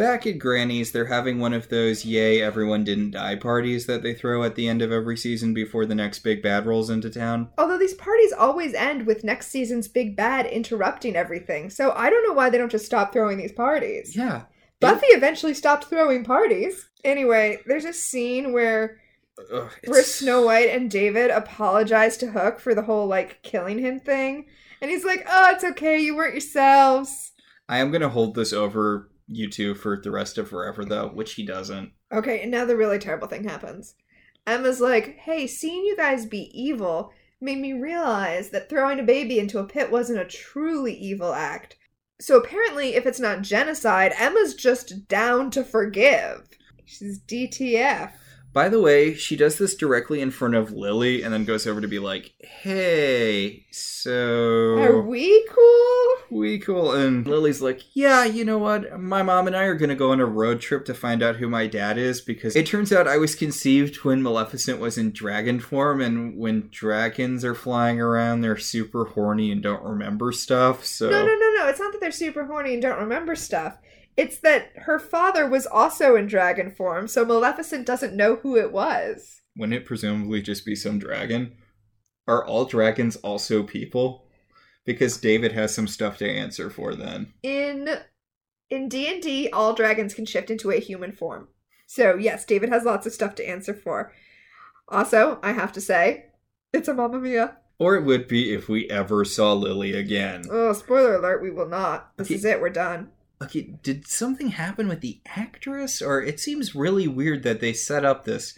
Back at Granny's, they're having one of those yay everyone didn't die parties that they throw at the end of every season before the next big bad rolls into town. Although these parties always end with next season's big bad interrupting everything, so I don't know why they don't just stop throwing these parties. Yeah. Buffy eventually stopped throwing parties. Anyway, there's a scene where Snow White and David apologize to Hook for the whole, like, killing him thing. And he's like, oh, it's okay, you weren't yourselves. I am going to hold this over you two for the rest of forever, though, which he doesn't. Okay, and now the really terrible thing happens. Emma's like, hey, seeing you guys be evil made me realize that throwing a baby into a pit wasn't a truly evil act. So apparently, if it's not genocide, Emma's just down to forgive. She's DTF. By the way, she does this directly in front of Lily and then goes over to be like, hey, so... are we cool? We cool. And Lily's like, yeah, you know what? My mom and I are going to go on a road trip to find out who my dad is, because it turns out I was conceived when Maleficent was in dragon form, and when dragons are flying around, they're super horny and don't remember stuff, so... No. It's not that they're super horny and don't remember stuff. It's that her father was also in dragon form, so Maleficent doesn't know who it was. Wouldn't it presumably just be some dragon? Are all dragons also people? Because David has some stuff to answer for then. In D&D, all dragons can shift into a human form. So yes, David has lots of stuff to answer for. Also, I have to say, it's a Mamma Mia. Or it would be if we ever saw Lily again. Oh, spoiler alert, we will not. This is it, we're done. Okay, did something happen with the actress? Or it seems really weird that they set up this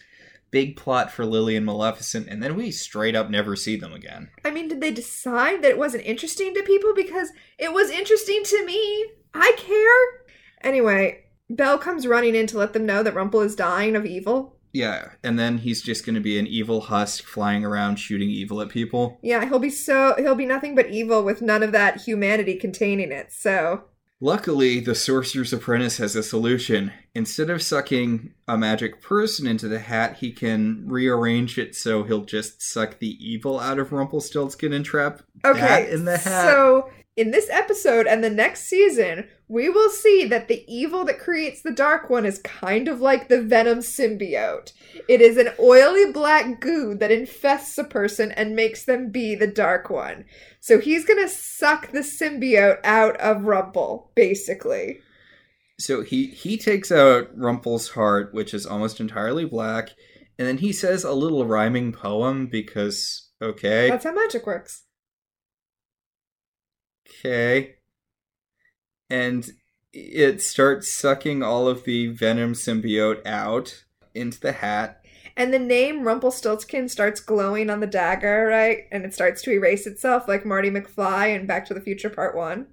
big plot for Lily and Maleficent, and then we straight up never see them again. I mean, did they decide that it wasn't interesting to people? Because it was interesting to me. I care. Anyway, Belle comes running in to let them know that Rumpel is dying of evil. Yeah, and then he's just going to be an evil husk flying around shooting evil at people. Yeah, he'll be nothing but evil with none of that humanity containing it, so... Luckily, the Sorcerer's Apprentice has a solution. Instead of sucking a magic person into the hat, he can rearrange it so he'll just suck the evil out of Rumpelstiltskin and trap that in the hat. So, in this episode and the next season, we will see that the evil that creates the Dark One is kind of like the Venom symbiote. It is an oily black goo that infests a person and makes them be the Dark One. So he's going to suck the symbiote out of Rumpel, basically. So he takes out Rumpel's heart, which is almost entirely black, and then he says a little rhyming poem because, okay. That's how magic works. Okay. And it starts sucking all of the Venom symbiote out into the hat. And the name Rumpelstiltskin starts glowing on the dagger, right? And it starts to erase itself like Marty McFly in Back to the Future Part 1.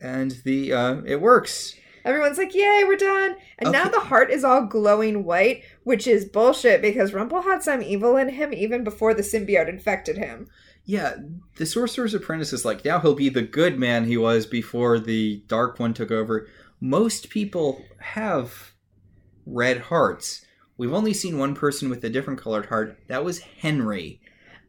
And it works. Everyone's like, yay, we're done. And okay. Now the heart is all glowing white, which is bullshit because Rumpel had some evil in him even before the symbiote infected him. Yeah, the Sorcerer's Apprentice is like, now he'll be the good man he was before the Dark One took over. Most people have red hearts. We've only seen one person with a different colored heart. That was Henry,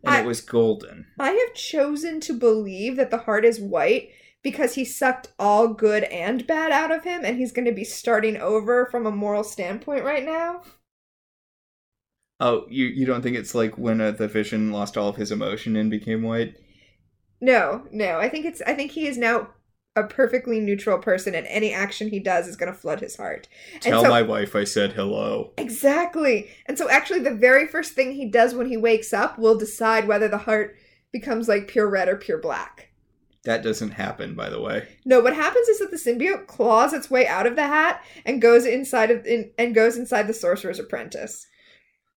and it was golden. I have chosen to believe that the heart is white because he sucked all good and bad out of him, and he's going to be starting over from a moral standpoint right now. Oh, you don't think it's like when the Vision lost all of his emotion and became white? No. I think he is now a perfectly neutral person, and any action he does is going to flood his heart. Tell my wife I said hello. Exactly. And so actually the very first thing he does when he wakes up will decide whether the heart becomes like pure red or pure black. That doesn't happen, by the way. No, what happens is that the symbiote claws its way out of the hat and goes inside the Sorcerer's Apprentice.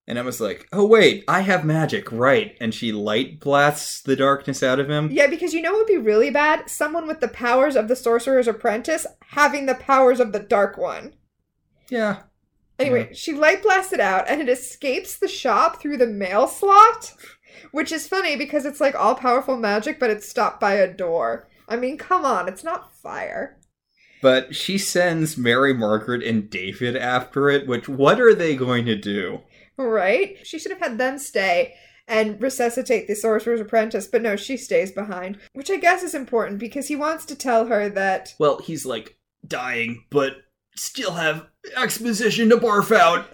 And Emma's like, oh, wait, I have magic, right? And she light blasts the darkness out of him. Yeah, because you know what would be really bad? Someone with the powers of the Sorcerer's Apprentice having the powers of the Dark One. Yeah. Anyway, She light blasts it out, and it escapes the shop through the mail slot, which is funny because it's like all-powerful magic, but it's stopped by a door. I mean, come on, it's not fire. But she sends Mary, Margaret, and David after it, which, what are they going to do? Right? She should have had them stay and resuscitate the Sorcerer's Apprentice, but no, she stays behind, which I guess is important because he wants to tell her that... Well, he's, like, dying, but still have exposition to barf out.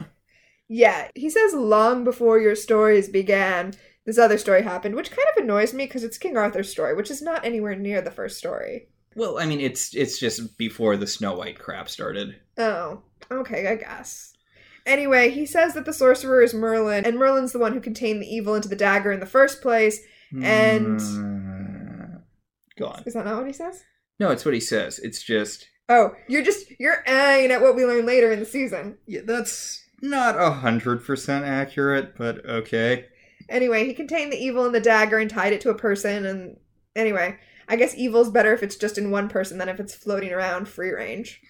Yeah, he says long before your stories began, this other story happened, which kind of annoys me because it's King Arthur's story, which is not anywhere near the first story. Well, I mean, it's just before the Snow White crap started. Oh, okay, I guess. Anyway, he says that the sorcerer is Merlin, and Merlin's the one who contained the evil into the dagger in the first place, and... Go on. Is that not what he says? No, it's what he says. It's just... Oh, you're eyeing at what we learn later in the season. Yeah, that's not 100% accurate, but okay. Anyway, he contained the evil in the dagger and tied it to a person, and anyway, I guess evil's better if it's just in one person than if it's floating around free range.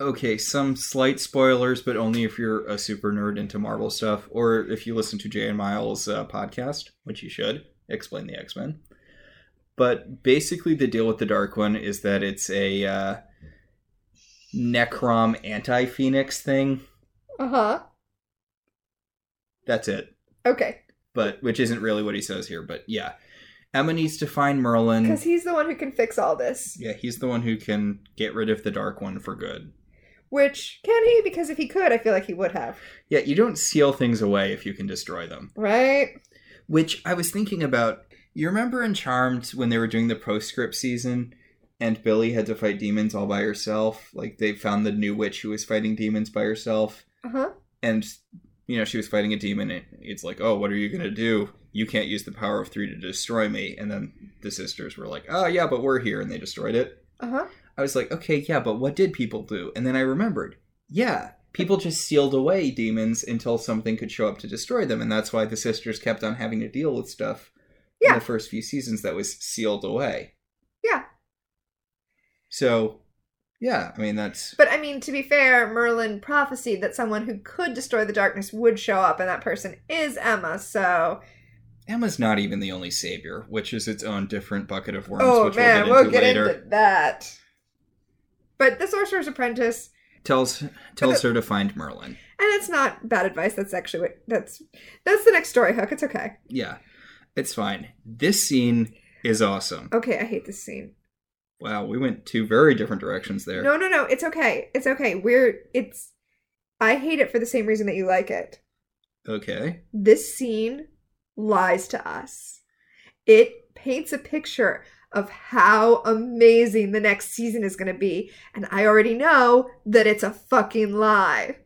Okay, some slight spoilers, but only if you're a super nerd into Marvel stuff, or if you listen to Jay and Miles' podcast, which you should, Explain the X-Men. But basically the deal with the Dark One is that it's a Necrom anti-Phoenix thing. Uh-huh. That's it. Okay. But, which isn't really what he says here, but yeah. Emma needs to find Merlin. Because he's the one who can fix all this. Yeah, he's the one who can get rid of the Dark One for good. Which, can he? Because if he could, I feel like he would have. Yeah, you don't seal things away if you can destroy them. Right. Which, I was thinking about... You remember in Charmed when they were doing the postscript season and Billy had to fight demons all by herself? Like, they found the new witch who was fighting demons by herself. Uh-huh. And, you know, she was fighting a demon and it's like, oh, what are you going to do? You can't use the power of three to destroy me. And then the sisters were like, oh, yeah, but we're here. And they destroyed it. Uh-huh. I was like, okay, yeah, but what did people do? And then I remembered, yeah, people just sealed away demons until something could show up to destroy them. And that's why the sisters kept on having to deal with stuff. Yeah. In the first few seasons that was sealed away. Yeah. So, yeah, I mean, that's... But, I mean, to be fair, Merlin prophesied that someone who could destroy the darkness would show up, and that person is Emma, so... Emma's not even the only savior, which is its own different bucket of worms, which we'll get later. Into that. But the Sorcerer's Apprentice... Tells her to find Merlin. And that's not bad advice, that's actually what... That's the next story, Hook, it's okay. Yeah. It's fine. This scene is awesome. Okay, I hate this scene. Wow, we went two very different directions there. No, it's okay. It's okay. I hate it for the same reason that you like it. Okay. This scene lies to us. It paints a picture of how amazing the next season is going to be, and I already know that it's a fucking lie.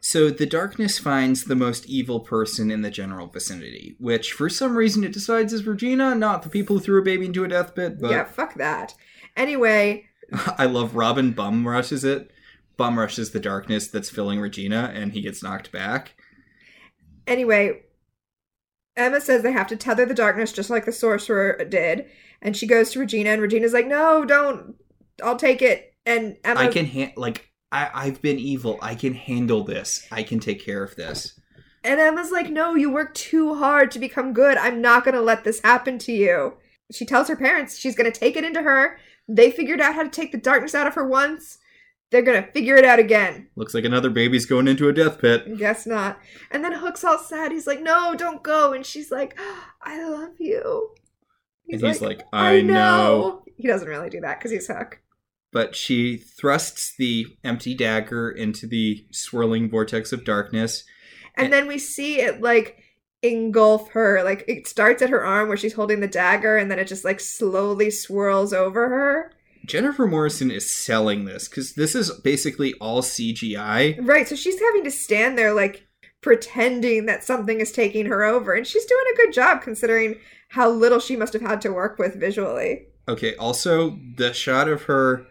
So the darkness finds the most evil person in the general vicinity, which for some reason it decides is Regina, not the people who threw a baby into a death pit. But... Yeah, fuck that. Anyway. I love Robin Bum rushes the darkness that's filling Regina, and he gets knocked back. Anyway, Emma says they have to tether the darkness just like the sorcerer did, and she goes to Regina, and Regina's like, no, don't. I'll take it. And Emma... I've been evil. I can handle this. I can take care of this. And Emma's like, no, you worked too hard to become good. I'm not going to let this happen to you. She tells her parents she's going to take it into her. They figured out how to take the darkness out of her once. They're going to figure it out again. Looks like another baby's going into a death pit. Guess not. And then Hook's all sad. He's like, no, don't go. And she's like, oh, I love you. He's like, I know. He doesn't really do that because he's Hook. But she thrusts the empty dagger into the swirling vortex of darkness. And then we see it, like, engulf her. Like, it starts at her arm where she's holding the dagger, and then it just, like, slowly swirls over her. Jennifer Morrison is selling this, because this is basically all CGI. Right, so she's having to stand there, like, pretending that something is taking her over. And she's doing a good job, considering how little she must have had to work with visually. Okay, also, the shot of her...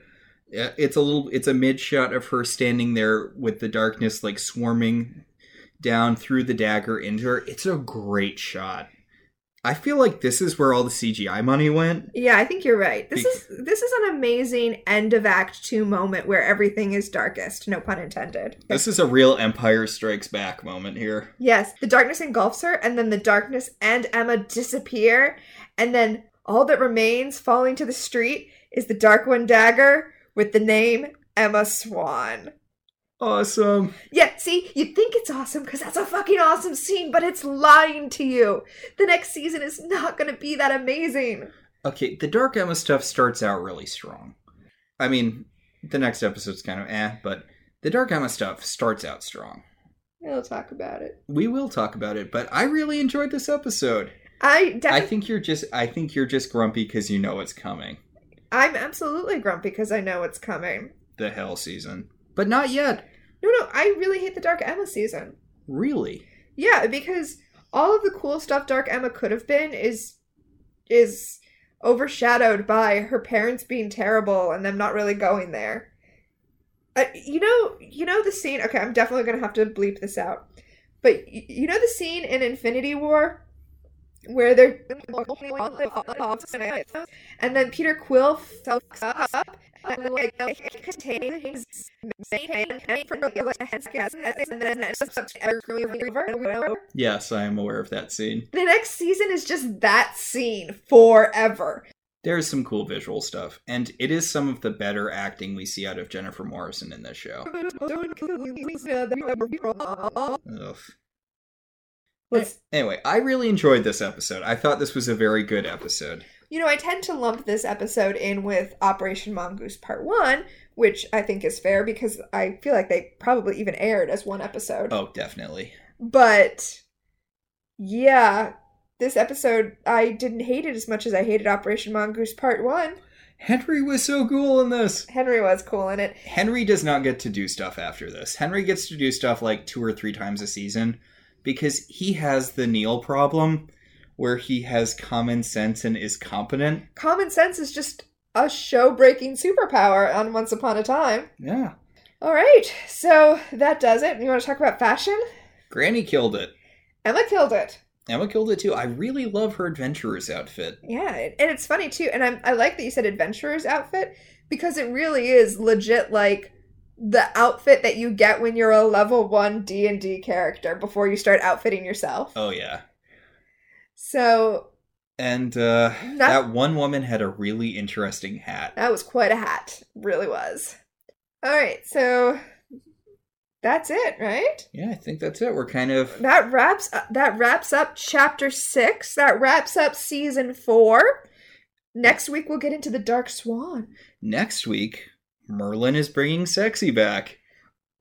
It's a mid shot of her standing there with the darkness like swarming down through the dagger into her. It's a great shot. I feel like this is where all the CGI money went. Yeah, I think you're right. This is an amazing end of Act 2 moment where everything is darkest, no pun intended. This is a real Empire Strikes Back moment here. Yes, the darkness engulfs her, and then the darkness and Emma disappear, and then all that remains falling to the street is the Dark One dagger with the name Emma Swan. Awesome. Yeah, see, you think it's awesome because that's a fucking awesome scene, but it's lying to you. The next season is not going to be that amazing. Okay, the Dark Emma stuff starts out really strong. I mean, the next episode's kind of eh, but the Dark Emma stuff starts out strong. We'll talk about it. We will talk about it, but I really enjoyed this episode. I think you're just grumpy because you know what's coming. I'm absolutely grumpy because I know what's coming. The Hell season. But not yet. No, I really hate the Dark Emma season. Really? Yeah, because all of the cool stuff Dark Emma could have been is overshadowed by her parents being terrible and them not really going there. You know the scene... Okay, I'm definitely going to have to bleep this out. But you know the scene in Infinity War where they're... And then Peter Quill fucks up and I can't contain his Yes, I am aware of that scene. The next season is just that scene forever. There is some cool visual stuff, and it is some of the better acting we see out of Jennifer Morrison in this show. Ugh. Anyway, I really enjoyed this episode. I thought this was a very good episode. You know, I tend to lump this episode in with Operation Mongoose Part 1, which I think is fair because I feel like they probably even aired as one episode. Oh, definitely. But, yeah, this episode, I didn't hate it as much as I hated Operation Mongoose Part 1. Henry was so cool in this. Henry was cool in it. Henry does not get to do stuff after this. Henry gets to do stuff like 2 or 3 times a season. Because he has the Neil problem where he has common sense and is competent. Common sense is just a show-breaking superpower on Once Upon a Time. Yeah. All right. So that does it. You want to talk about fashion? Granny killed it. Emma killed it. Emma killed it, too. I really love her adventurer's outfit. Yeah. And it's funny, too. And I like that you said adventurer's outfit because it really is legit like... the outfit that you get when you're a level 1 D&D character before you start outfitting yourself. Oh, yeah. So. And that one woman had a really interesting hat. That was quite a hat. Really was. All right. So that's it, right? Yeah, I think that's it. We're kind of. That wraps up Chapter 6. That wraps up Season 4. Next week, we'll get into the Dark Swan. Next week. Merlin is bringing sexy back.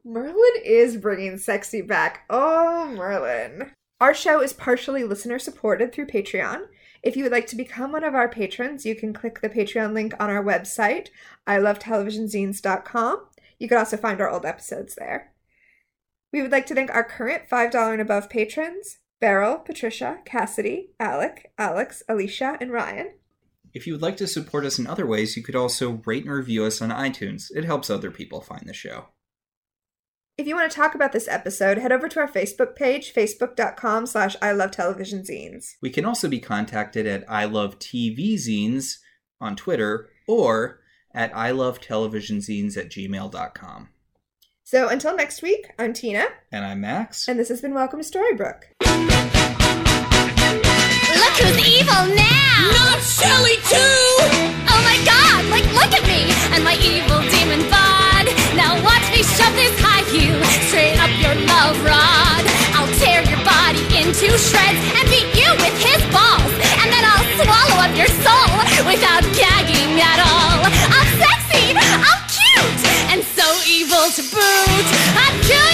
Merlin is bringing sexy back. Oh, Merlin. Our show is partially listener-supported through Patreon. If you would like to become one of our patrons, you can click the Patreon link on our website, ilovetelevisionzines.com. You can also find our old episodes there. We would like to thank our current $5 and above patrons, Beryl, Patricia, Cassidy, Alec, Alex, Alicia, and Ryan. If you would like to support us in other ways, you could also rate and review us on iTunes. It helps other people find the show. If you want to talk about this episode, head over to our Facebook page, facebook.com/ilovetelevisionzines. We can also be contacted at ilovetvzines on Twitter or at ilovetelevisionzines@gmail.com. So until next week, I'm Tina. And I'm Max. And this has been Welcome to Storybrooke. Look who's evil now! Not Shelly too! Oh my god, like look at me and my evil demon bod! Now watch me shove this high heel straight up your love rod! I'll tear your body into shreds and beat you with his balls! And then I'll swallow up your soul without gagging at all! I'm sexy, I'm cute, and so evil to boot! I'm cute!